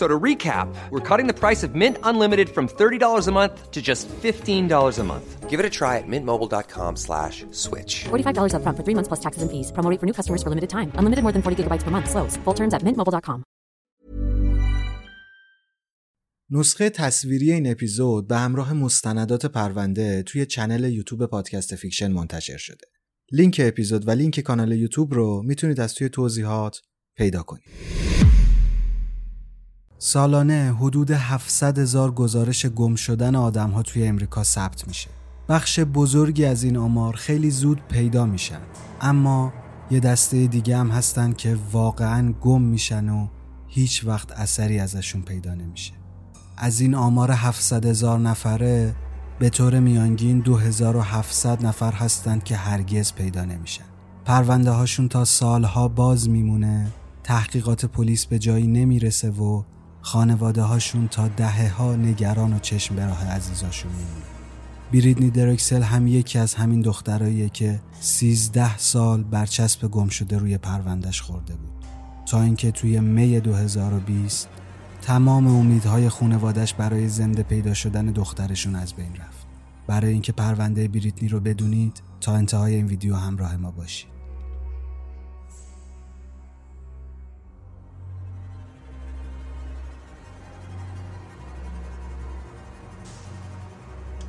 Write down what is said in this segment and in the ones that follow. So to recap, we're cutting the price of Mint Unlimited from $30 a month to just $15 a month. Give it a try at mintmobile.com/switch. $45 up front for 3 months plus taxes and fees. Promo rate for new customers for limited time. Unlimited more than 40 gigabytes per month. Slows full terms at mintmobile.com. نسخه تصویری این اپیزود به همراه مستندات پرونده توی چنل یوتیوب پادکست فیکشن منتشر شده. لینک اپیزود و لینک کانال یوتیوب رو میتونید از توی توضیحات پیدا کنید. سالانه حدود 700,000 گزارش گم شدن آدم‌ها توی امریکا ثبت میشه. بخش بزرگی از این آمار خیلی زود پیدا میشن، اما یه دسته دیگه هم هستن که واقعاً گم میشن و هیچ وقت اثری ازشون پیدا نمیشه. از این آمار 700,000 نفره به طور میانگین 2700 نفر هستن که هرگز پیدا نمیشن. پرونده هاشون تا سالها باز میمونه، تحقیقات پلیس به جایی نمیرسه و خانواده هاشون تا دهه‌ها نگران و چشم به راه عزیزاشون میمونه. بریتنی درکسل هم یکی از همین دختراییه که 13 سال برچسب گم شده روی پروندهش خورده بود، تا اینکه توی می 2020 تمام امیدهای خانواده‌اش برای زنده پیدا شدن دخترشون از بین رفت. برای اینکه پرونده بریتنی رو بدونید، تا انتهای این ویدیو همراه ما باشید.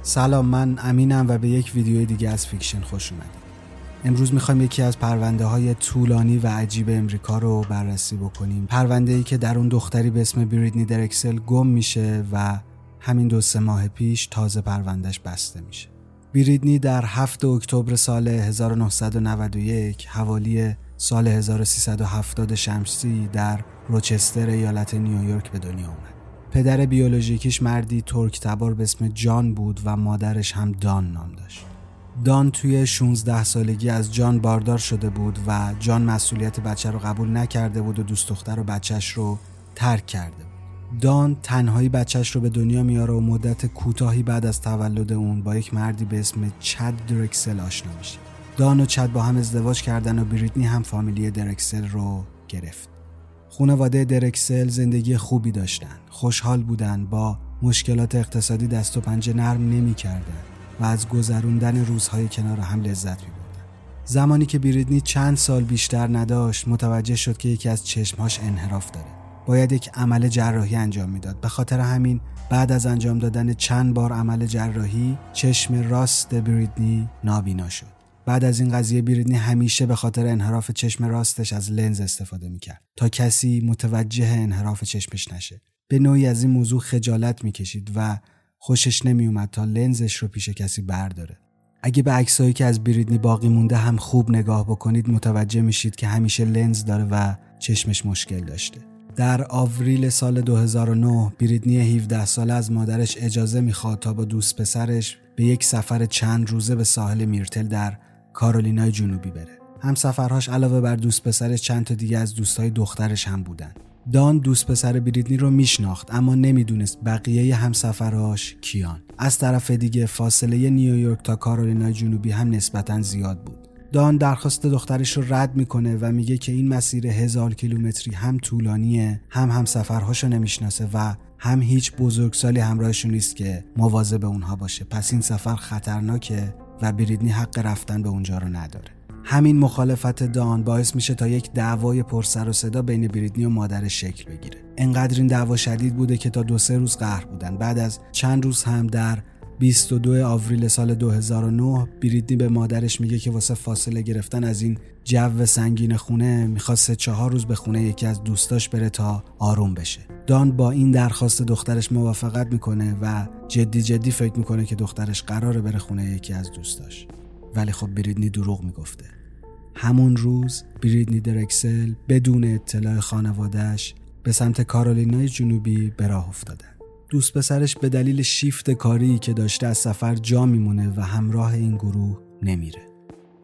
سلام، من امینم و به یک ویدیو دیگه از فیکشن خوش اومدید. امروز میخوایم یکی از پرونده های طولانی و عجیب امریکا رو بررسی بکنیم. پرونده ای که در اون دختری به اسم بریتنی درکسل گم میشه و همین 2-3 ماه پیش تازه پروندهش بسته میشه. بریتنی در 7 اکتبر سال 1991 حوالی سال 1370 شمسی در روچستر ایالت نیویورک به دنیا اومد. پدر بیولوژیکیش مردی ترک تبار به اسم جان بود و مادرش هم دان نام داشت. دان توی 16 سالگی از جان باردار شده بود و جان مسئولیت بچه رو قبول نکرده بود و دوست دختر و بچهش رو ترک کرده بود. دان تنهایی بچهش رو به دنیا میاره و مدت کوتاهی بعد از تولد اون با یک مردی به اسم چد درکسل آشنا میشه. دان و چد با هم ازدواج کردن و بریتنی هم فامیلی درکسل رو گرفت. خانواده درکسل زندگی خوبی داشتن، خوشحال بودن، با مشکلات اقتصادی دست و پنجه نرم نمی کردن و از گذروندن روزهای کنار هم لذت می بردن. زمانی که بریتنی چند سال بیشتر نداشت، متوجه شد که یکی از چشمهاش انحراف داره. باید یک عمل جراحی انجام میداد. به خاطر همین بعد از انجام دادن چند بار عمل جراحی، چشم راست بریتنی نابینا شد. بعد از این قضیه بریتنی همیشه به خاطر انحراف چشم راستش از لنز استفاده میکرد تا کسی متوجه انحراف چشمش نشه. به نوعی از این موضوع خجالت میکشید و خوشش نمیومد تا لنزش رو پیش کسی برداره. اگه به عکسایی که از بریتنی باقی مونده هم خوب نگاه بکنید، متوجه میشید که همیشه لنز داره و چشمش مشکل داشته. در آوریل سال 2009 بریتنی 17 ساله از مادرش اجازه میخواد تا با دوست پسرش به یک سفر چند روزه به ساحل میرتل در کارولینای جنوبی بره. همسفرهاش علاوه بر دوست پسرش چند تا دیگه از دوستای دخترش هم بودن. دان دوست پسر بریتنی رو میشناخت، اما نمیدونست بقیه همسفرهاش کیان. از طرف دیگه فاصله نیویورک تا کارولینای جنوبی هم نسبتاً زیاد بود. دان درخواست دخترش رو رد میکنه و میگه که این مسیر 1000 کیلومتری هم طولانیه، هم سفرهاشو نمیشناسه و هم هیچ بزرگسالی همراهشون نیست که مواظب اونها باشه، پس این سفر خطرناکه و بریتنی حق رفتن به اونجا رو نداره. همین مخالفت دان باعث میشه تا یک دعوای پرسر و صدا بین بریتنی و مادرش شکل بگیره. انقدر این دعوا شدید بوده که تا 2-3 روز قهر بودن. بعد از چند روز هم در 22 آوریل سال 2009 بریتنی به مادرش میگه که واسه فاصله گرفتن از این جو سنگین خونه میخواد 3-4 روز به خونه یکی از دوستاش بره تا آروم بشه. دان با این درخواست دخترش موافقت میکنه و جدی فکر میکنه که دخترش قراره بره خونه یکی از دوستاش. ولی خب بریتنی دروغ میگفته. همون روز بریتنی درکسل بدون اطلاع خانواده‌اش به سمت کارولینای جنوبی به راه افتاده. دوست پسرش به دلیل شیفت کاری که داشته از سفر جا میمونه و همراه این گروه نمیره.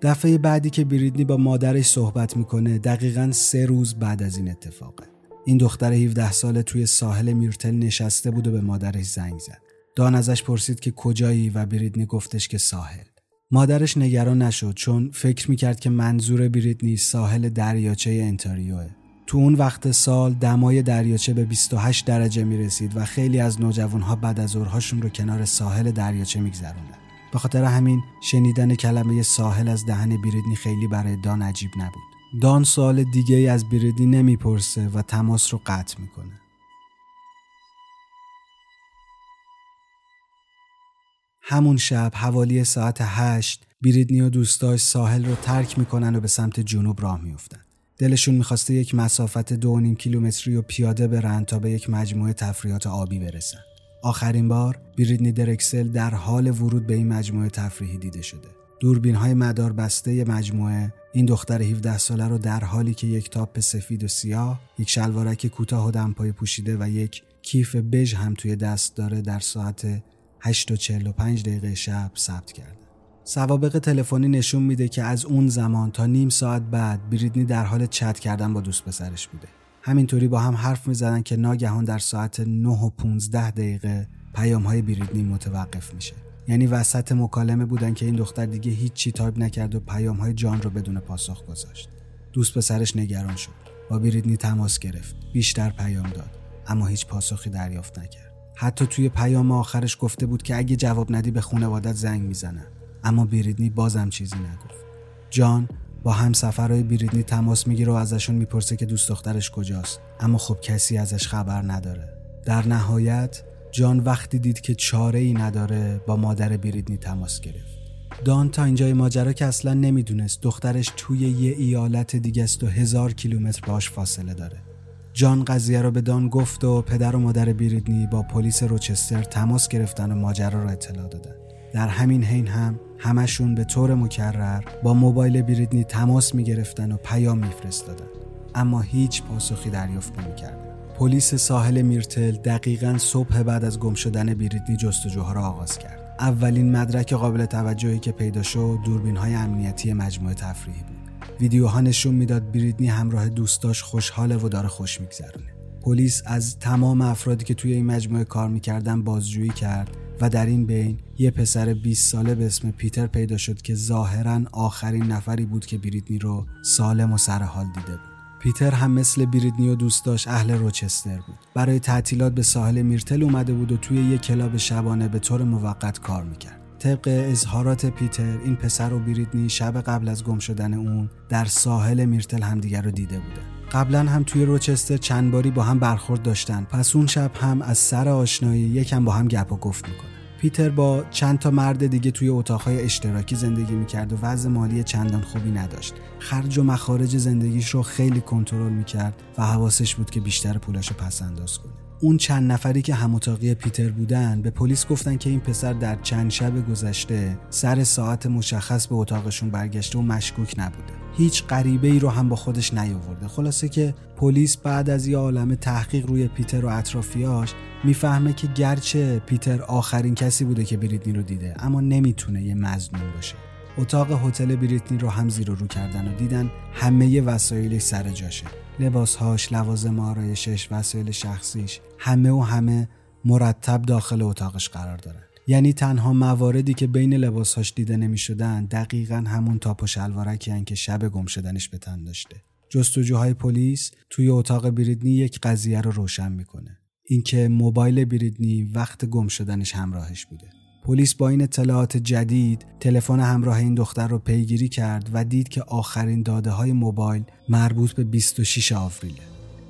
دفعه بعدی که بریتنی با مادرش صحبت میکنه دقیقاً 3 روز بعد از این اتفاقه. این دختر 17 ساله توی ساحل میرتل نشسته بود و به مادرش زنگ زد. دان ازش پرسید که کجایی و بریتنی گفتش که ساحل. مادرش نگران نشد چون فکر میکرد که منظور بریتنی ساحل دریاچه انتاریوه. تو اون وقت سال دمای دریاچه به 28 درجه میرسید و خیلی از نوجوانها بعد از ظهرهاشون رو کنار ساحل دریاچه میگذروندن. به خاطر همین شنیدن کلمه ساحل از دهن بریتنی خیلی برای دان عجیب نبود. دان سوال دیگه‌ای از بریتنی نمیپرسه و تماس رو قطع میکنه. همون شب حوالی ساعت 8 بریتنی و دوستاش ساحل رو ترک میکنن و به سمت جنوب راه میافتن. دلشون میخواسته یک مسافت 2.5 کیلومتری رو پیاده برن تا به یک مجموعه تفریحات آبی برسن. آخرین بار بریتنی درکسل در حال ورود به این مجموعه تفریحی دیده شده. دوربین‌های مدار بسته مجموعه این دختر 17 ساله رو در حالی که یک تاپ سفید و سیاه، یک شلوارک کوتاه و دمپایی پوشیده و یک کیف بژ هم توی دست داره در ساعت 8:45 شب ثبت کرده. سوابق تلفنی نشون میده که از اون زمان تا نیم ساعت بعد بریتنی در حال چت کردن با دوست پسرش بوده. همینطوری با هم حرف میزدن که ناگهان در ساعت 9:15 پیام‌های بریتنی متوقف میشه. یعنی وسط مکالمه بودن که این دختر دیگه هیچی تایپ نکرد و پیام‌های جان رو بدون پاسخ گذاشت. دوست پسرش نگران شد. با بریتنی تماس گرفت. بیشتر پیام داد، اما هیچ پاسخی دریافت نکرد. حتی توی پیام آخرش گفته بود که اگه جواب ندی به خانواده‌ات زنگ میزنم. اما بریتنی بازم چیزی نگفت. جان با همسفرهای بریتنی تماس میگیره و ازشون میپرسه که دوست دخترش کجاست، اما خب کسی ازش خبر نداره. در نهایت جان وقتی دید که چاره‌ای نداره با مادر بریتنی تماس گرفت. دان تا اینجای ماجرا که اصلا نمیدونست دخترش توی یه ایالت دیگه است و 1000 کیلومتر باش فاصله داره. جان قضیه رو به دان گفت و پدر و مادر بریتنی با پلیس روچستر تماس گرفتن و ماجرا رو اطلاع دادن. در همین حین هم همشون به طور مکرر با موبایل بریتنی تماس می‌گرفتن و پیام می‌فرستادن، اما هیچ پاسخی دریافت نمی‌کردن. پلیس ساحل میرتل دقیقاً صبح بعد از گم شدن بریتنی جستجوها را آغاز کرد. اولین مدرک قابل توجهی که پیدا شد دوربین‌های امنیتی مجموعه تفریحی بود. ویدیوها نشون میداد بریتنی همراه دوستاش خوشحاله و داره خوش می‌گذرونه. پلیس از تمام افرادی که توی این مجموعه کار می‌کردن بازجویی کرد و در این بین یه پسر 20 ساله به اسم پیتر پیدا شد که ظاهراً آخرین نفری بود که بریتنی رو سالم و سرحال دیده بود. پیتر هم مثل بریتنی و دوستاش اهل روچستر بود. برای تعطیلات به ساحل میرتل اومده بود و توی یه کلاب شبانه به طور موقت کار میکرد. طبق اظهارات پیتر این پسر و بریتنی شب قبل از گم شدن اون در ساحل میرتل همدیگر رو دیده بودن. قبلا هم توی روچستر چند باری با هم برخورد داشتن، پس اون شب هم از سر آشنایی یکم با هم گپ و گفت میکنن. پیتر با چند تا مرد دیگه توی اتاقهای اشتراکی زندگی میکرد و وضع مالی چندان خوبی نداشت. خرج و مخارج زندگیش رو خیلی کنترل میکرد و حواسش بود که بیشتر پولاشو پس انداز کنه. اون چند نفری که هم اتاقی پیتر بودن به پلیس گفتن که این پسر در چند شب گذشته سر ساعت مشخص به اتاقشون برگشته و مشکوک نبوده. هیچ غریبه ای رو هم با خودش نیاورده. خلاصه که پلیس بعد از یه عالمه تحقیق روی پیتر و اطرافیاش میفهمه که گرچه پیتر آخرین کسی بوده که بریتنی رو دیده، اما نمیتونه یه مظنون باشه. اتاق هتل بریتنی رو هم زیر و رو کردن و دیدن همه وسایلش سر جاشه. لباسهاش، لوازم آرایشش، وسایل شخصیش، همه مرتب داخل اتاقش قرار دارن. یعنی تنها مواردی که بین لباسهاش دیده نمی‌شدن دقیقاً همون تاپ و شلوارکی‌ان که شب گم شدنش به تن داشته. جستجوهای پلیس توی اتاق بریتنی یک قضیه رو روشن می‌کنه. اینکه موبایل بریتنی وقت گم شدنش همراهش بوده. پلیس با این اطلاعات جدید تلفن همراه این دختر رو پیگیری کرد و دید که آخرین داده‌های موبایل مربوط به 26 آوریله.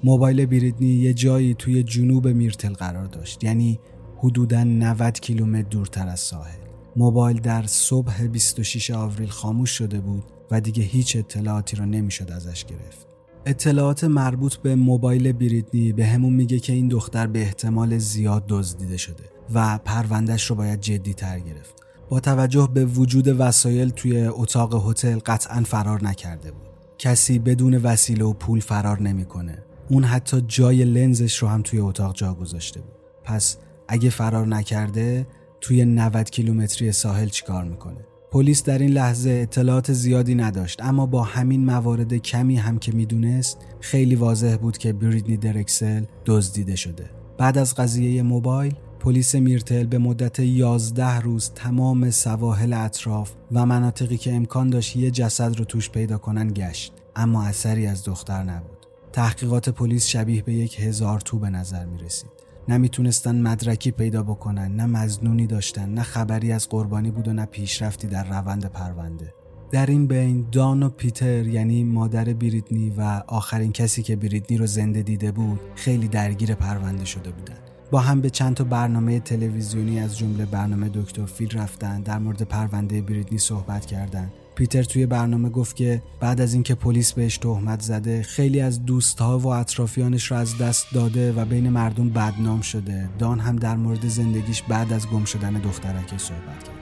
موبایل بریتنی یه جایی توی جنوب میرتل قرار داشت، یعنی حدوداً 90 کیلومتر دورتر از ساحل. موبایل در صبح 26 آوریل خاموش شده بود و دیگه هیچ اطلاعاتی رو نمیشد ازش گرفت. اطلاعات مربوط به موبایل بریتنی به همون میگه که این دختر به احتمال زیاد دزدیده شده و پروندهش رو باید جدی تر گرفت. با توجه به وجود وسایل توی اتاق هتل قطعاً فرار نکرده بود. کسی بدون وسیله و پول فرار نمیکنه. اون حتی جای لنزش رو هم توی اتاق جا گذاشته بود. پس اگه فرار نکرده توی 90 کیلومتری ساحل چیکار میکنه؟ پلیس در این لحظه اطلاعات زیادی نداشت، اما با همین موارد کمی هم که میدونست خیلی واضح بود که بریتنی درکسل دزدیده شده. بعد از قضیه موبایل، پلیس میرتل به مدت 11 روز تمام سواحل اطراف و مناطقی که امکان داشت یه جسد رو توش پیدا کنن گشت، اما اثری از دختر نبود. تحقیقات پلیس شبیه به یک 1000 تو به نظر میرسید. نمیتونستن مدرکی پیدا بکنن، نه مزنونی داشتن، نه خبری از قربانی بود و نه پیشرفتی در روند پرونده. در این بین دان و پیتر، یعنی مادر بریتنی و آخرین کسی که بریتنی رو زنده دیده بود، خیلی درگیر پرونده شده بودن. با هم به چند تا برنامه تلویزیونی از جمله برنامه دکتر فیل رفتن، در مورد پرونده بریتنی صحبت کردن. پیتر توی برنامه گفت که بعد از اینکه پلیس بهش تهمت زده، خیلی از دوستها و اطرافیانش رو از دست داده و بین مردم بدنام شده. دان هم در مورد زندگیش بعد از گم شدن دخترکش صحبت کرد.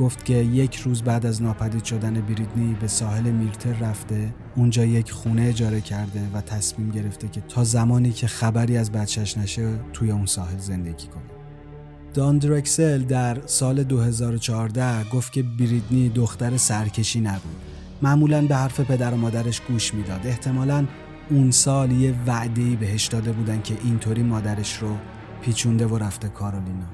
گفت که یک روز بعد از ناپدید شدن بریتنی به ساحل میرتل رفته، اونجا یک خونه اجاره کرده و تصمیم گرفته که تا زمانی که خبری از بچهش نشه توی اون ساحل زندگی کنه. دان درکسل در سال 2014 گفت که بریتنی دختر سرکشی نبود. معمولاً به حرف پدر و مادرش گوش میداد. احتمالاً اون سال یه وعده‌ای بهش داده بودن که اینطوری مادرش رو پیچونده و رفته کارولینا.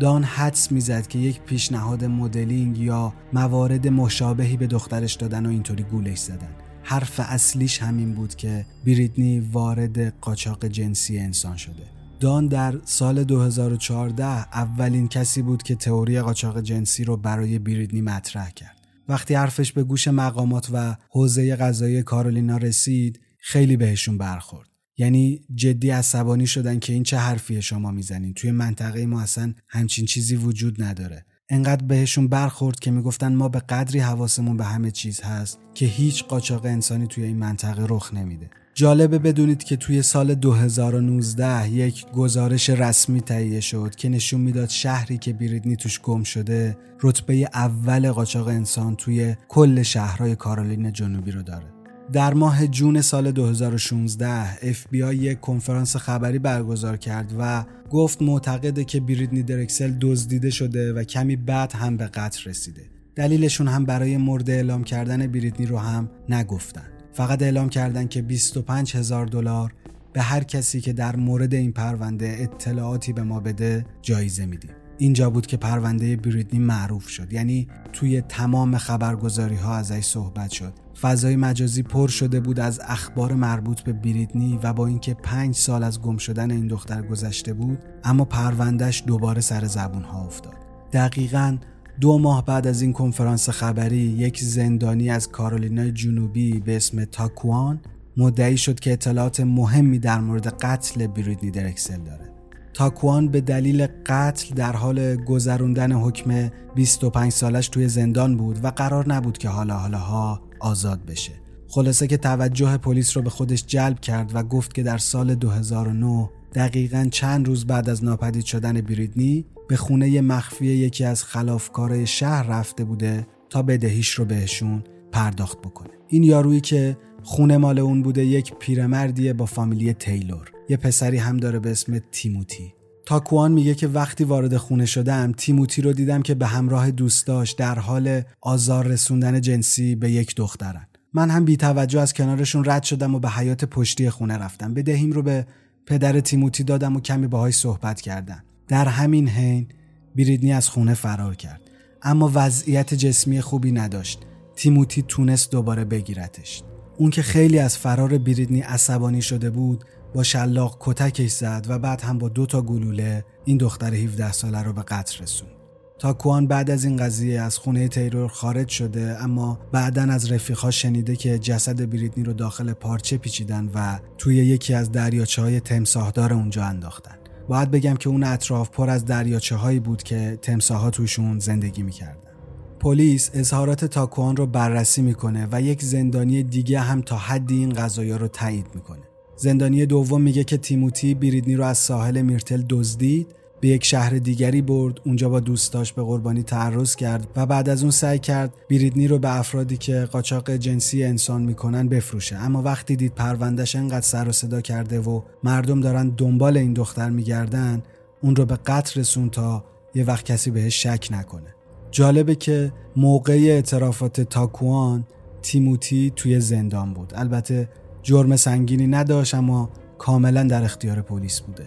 دان حدس میزد که یک پیشنهاد مدلینگ یا موارد مشابهی به دخترش دادن و اینطوری گولش زدن. حرف اصلیش همین بود که بریتنی وارد قاچاق جنسی انسان شده. دان در سال 2014 اولین کسی بود که تئوری قاچاق جنسی رو برای بریتنی مطرح کرد. وقتی حرفش به گوش مقامات و حوزه قضایی کارولینا رسید، خیلی بهشون برخورد. یعنی جدی عصبانی شدن که این چه حرفیه شما میزنین، توی منطقه ما اصلا همچین چیزی وجود نداره. انقدر بهشون برخورد که میگفتن ما به قدری حواسمون به همه چیز هست که هیچ قاچاق انسانی توی این منطقه رخ نمیده. جالبه بدونید که توی سال 2019 یک گزارش رسمی تهیه شد که نشون میداد شهری که بریتنی توش گم شده رتبه اول قاچاق انسان توی کل شهرهای کارولین جنوبی رو داره. در ماه جون سال 2016 FBI یک کنفرانس خبری برگزار کرد و گفت معتقده که بریتنی درکسل دزدیده شده و کمی بعد هم به قتل رسیده. دلیلشون هم برای مورد اعلام کردن بریتنی رو هم نگفتن. فقط اعلام کردن که $25,000 به هر کسی که در مورد این پرونده اطلاعاتی به ما بده جایزه میدیم. اینجا بود که پرونده بریتنی معروف شد، یعنی توی تمام خبرگزاری ها ازش صحبت شد. فضای مجازی پر شده بود از اخبار مربوط به بریتنی و با اینکه 5 سال از گم شدن این دختر گذشته بود، اما پروندهش دوباره سر زبون ها افتاد. دقیقاً 2 ماه بعد از این کنفرانس خبری، یک زندانی از کارولینای جنوبی به اسم تاکوان مدعی شد که اطلاعات مهمی در مورد قتل بریتنی درکسل داره. تاکوان به دلیل قتل در حال گذروندن حکم 25 سالش توی زندان بود و قرار نبود که حالا آزاد بشه. خلاصه که توجه پلیس رو به خودش جلب کرد و گفت که در سال 2009 دقیقاً چند روز بعد از ناپدید شدن بریتنی به خونه مخفی یکی از خلافکارای شهر رفته بوده تا بدهیش رو بهشون پرداخت بکنه. این یارویی که خونه مال اون بوده یک پیرمردیه با فامیلی تیلور. یه پسری هم داره به اسم تیموتی. تاکوان میگه که وقتی وارد خونه شدم، تیموتی رو دیدم که به همراه دوستاش در حال آزار رسوندن جنسی به یک دخترن. من هم بی توجه از کنارشون رد شدم و به حیاط پشتی خونه رفتم. بدهیم رو به پدر تیموتی دادم و کمی باهاش صحبت کردم. در همین حین بریتنی از خونه فرار کرد، اما وضعیت جسمی خوبی نداشت. تیموتی تونست دوباره بگیرتش. اون که خیلی از فرار بریتنی عصبانی شده بود، با شلاق کتکش زد و بعد هم با 2 گلوله این دختر 17 ساله رو به قتل رسوند. تاکوان بعد از این قضیه از خونه تیلور خارج شده، اما بعدن از رفیق‌ها شنیده که جسد بریتنی رو داخل پارچه پیچیدن و توی یکی از دریاچه‌های تمساحدار اونجا انداختن. باید بگم که اون اطراف پر از دریاچه‌هایی بود که تمساح‌ها توشون زندگی می‌کردن. پلیس اظهارات تاکوان رو بررسی می‌کنه و یک زندانی دیگه هم تا حدی این قضایا رو تایید می‌کنه. زندانی دوم میگه که تیموتی بریتنی رو از ساحل میرتل دزدید، به یک شهر دیگری برد، اونجا با دوستاش به قربانی تعرض کرد و بعد از اون سعی کرد بریتنی رو به افرادی که قاچاق جنسی انسان میکنن بفروشه، اما وقتی دید پروندهش انقدر سر و صدا کرده و مردم دارن دنبال این دختر میگردن، اون رو به قتل رسون تا یه وقت کسی بهش شک نکنه. جالبه که موقع اعترافات تاکوان تیموتی توی زندان بود. البته جرم سنگینی نداشت، اما کاملا در اختیار پلیس بوده.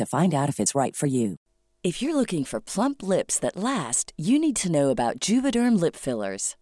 to find out if it's right for you. If you're looking for plump lips that last, you need to know about Juvederm lip fillers.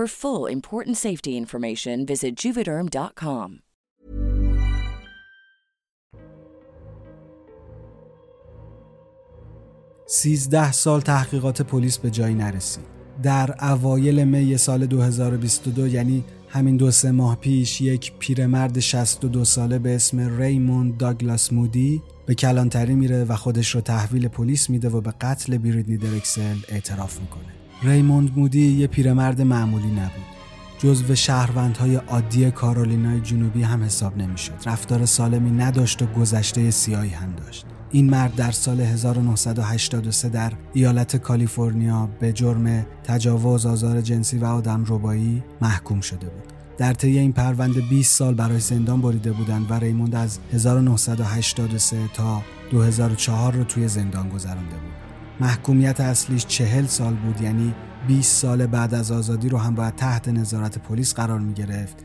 For full important safety information visit juvederm.com. سیزده سال تحقیقات پلیس به جایی نرسید. در اوایل می سال 2022، یعنی همین 2-3 ماه پیش، یک پیرمرد 62 ساله به اسم ریموند داگلاس مودی به کلانتری میره و خودش رو تحویل پلیس میده و به قتل بریتنی درکسل اعتراف میکنه. ریموند مودی یه پیرمرد معمولی نبود. جزو شهروندهای عادی کارولینای جنوبی هم حساب نمیشد. رفتار سالمی نداشت و گذشته سیاهی هم داشت. این مرد در سال 1983 در ایالت کالیفرنیا به جرم تجاوز، آزار جنسی و آدمربایی محکوم شده بود. در طی این پرونده 20 سال برای زندان بریده بودند و ریموند از 1983 تا 2004 رو توی زندان گذرانده بود. محکومیت اصلیش 40 سال بود، یعنی 20 سال بعد از آزادی رو هم باید تحت نظارت پلیس قرار می گرفت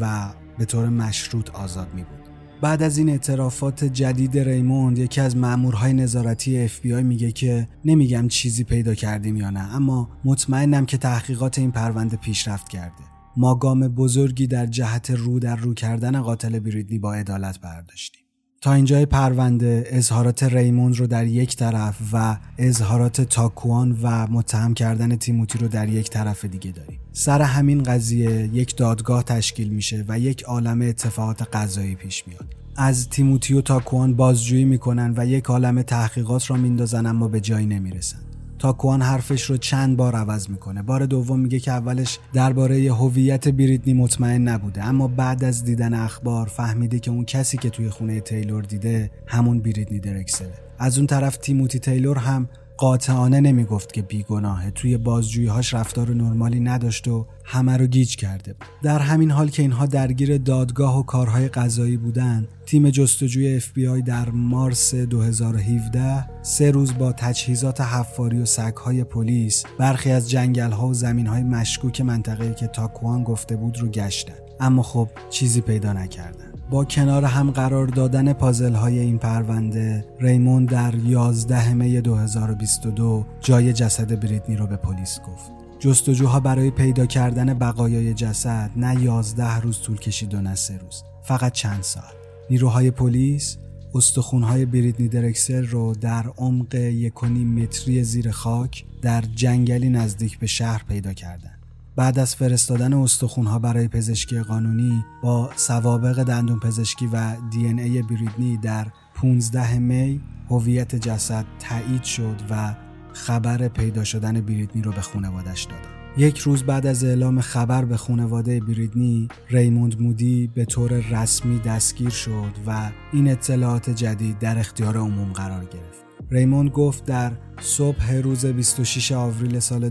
و به طور مشروط آزاد می بود. بعد از این اعترافات جدید ریموند، یکی از مامورهای نظارتی FBI میگه که نمیگم چیزی پیدا کردیم یا نه، اما مطمئنم که تحقیقات این پرونده پیشرفت کرده. ما گام بزرگی در جهت رو در رو کردن قاتل بریتنی با عدالت برداشتیم. تا اینجای پرونده اظهارات ریموند رو در یک طرف و اظهارات تاکوان و متهم کردن تیموتی رو در یک طرف دیگه داریم. سر همین قضیه یک دادگاه تشکیل میشه و یک عالمه اتفاقات قضایی پیش میاد. از تیموتی و تاکوان بازجویی میکنن و یک عالمه تحقیقات را میندازن اما به جایی نمیرسن. تاکوان حرفش رو چند بار عوض میکنه. بار دوم میگه که اولش درباره هویت بریتنی مطمئن نبوده، اما بعد از دیدن اخبار فهمیده که اون کسی که توی خونه تیلور دیده همون بریتنی درکسله. از اون طرف تیموتی تیلور هم قاطعانه نمیگفت که بیگناهه، توی بازجویی‌هاش رفتار نرمالی نداشت و همه رو گیج کرده بود. در همین حال که اینها درگیر دادگاه و کارهای قضایی بودن، تیم جستجوی FBI در مارس 2017 سه روز با تجهیزات حفاری و سگ‌های پلیس برخی از جنگل‌ها و زمین‌های مشکوک منطقه‌ای که تاکوان گفته بود رو گشتن، اما خب چیزی پیدا نکردن. با کنار هم قرار دادن پازل‌های این پرونده، ریموند در 11 می 2022 جای جسد بریتنی رو به پلیس گفت. جستجوها برای پیدا کردن بقایای جسد نه 11 روز طول کشید و نه 3 روز، فقط چند سال. نیروهای پلیس استخون‌های بریتنی درکسل رو در عمق 1.5 متری زیر خاک در جنگلی نزدیک به شهر پیدا کردند. بعد از فرستادن استخون‌ها برای پزشکی قانونی، با سوابق دندون پزشکی و DNA بریتنی در 15 می هویت جسد تایید شد و خبر پیدا شدن بریتنی رو به خانواده‌اش دادن. یک روز بعد از اعلام خبر به خانواده بریتنی، ریموند مودی به طور رسمی دستگیر شد و این اطلاعات جدید در اختیار عموم قرار گرفت. ریموند گفت در صبح روز 26 آوریل سال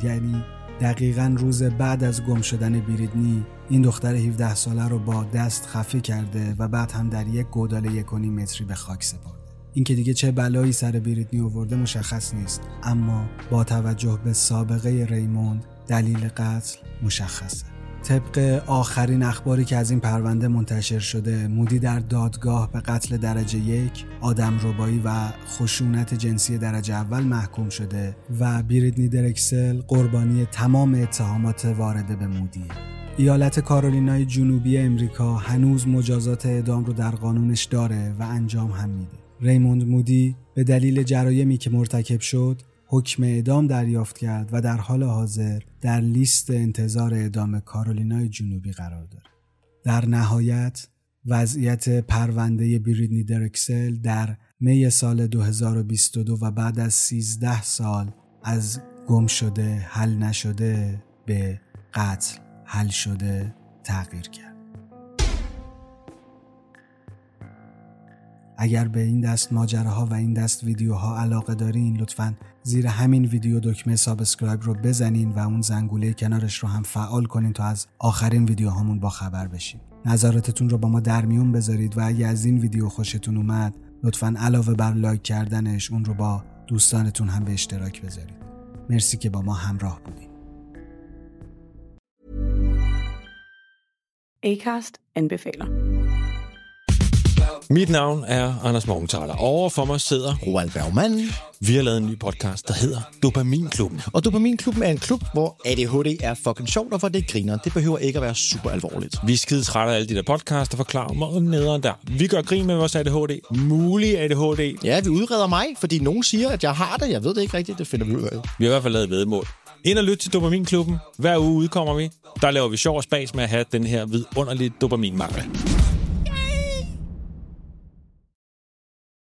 2009، یعنی دقیقاً روز بعد از گم شدن بریتنی، این دختر 17 ساله رو با دست خفه کرده و بعد هم در یک گودال 1.5 متری به خاک سپرده. این که دیگه چه بلایی سر بریتنی آورده مشخص نیست، اما با توجه به سابقه ریموند دلیل قتل مشخصه. طبق آخرین اخباری که از این پرونده منتشر شده، مودی در دادگاه به قتل درجه 1، آدمربایی و خشونت جنسی درجه اول محکوم شده و بریتنی درکسل قربانی تمام اتهامات وارده به مودی. ایالت کارولینای جنوبی امریکا هنوز مجازات اعدام رو در قانونش داره و انجام هم میده. ریموند مودی به دلیل جرایمی که مرتکب شد حکم اعدام دریافت کرد و در حال حاضر در لیست انتظار اعدام کارولینای جنوبی قرار دارد. در نهایت وضعیت پرونده بریتنی درکسل در می سال 2022 و بعد از 13 سال از گم شده، حل نشده به قتل حل شده تغییر کرد. اگر به این دست ماجراها و این دست ویدیوها علاقه دارین، لطفاً زیر همین ویدیو دکمه سابسکرایب رو بزنین و اون زنگوله کنارش رو هم فعال کنین تا از آخرین ویدیوهامون با خبر بشین. نظراتتون رو با ما در میون بذارید و اگه از این ویدیو خوشتون اومد، لطفاً علاوه بر لایک کردنش اون رو با دوستانتون هم به اشتراک بذارید. مرسی که با ما همراه بودین. Acast anbefaler. Mit navn er Anders Morgenthaler. Over for mig sidder Roald Bergmann. Vi har lavet en ny podcast, der hedder Dopaminklubben. Og Dopaminklubben er en klub, hvor ADHD er fucking sjovt, og hvor det griner. Det behøver ikke at være super alvorligt. Vi er skide trætte af alle de der podcasts, der forklarer mig og nederen der. Vi gør grin med vores ADHD. Mulig ADHD. Ja, vi udreder mig, fordi nogen siger, at jeg har det. Jeg ved det ikke rigtigt, det finder vi ud af. Vi har i hvert fald lavet væddemål. Ind og lyt til Dopaminklubben. Hver uge udkommer vi. Der laver vi sjov og spas med at have den her vidunderlige dopaminmangel.